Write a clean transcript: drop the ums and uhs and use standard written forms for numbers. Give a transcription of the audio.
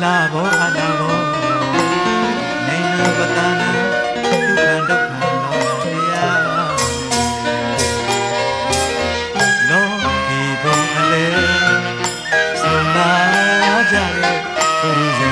Labo Hanago, Naina Batani, to Pandoria. No people, so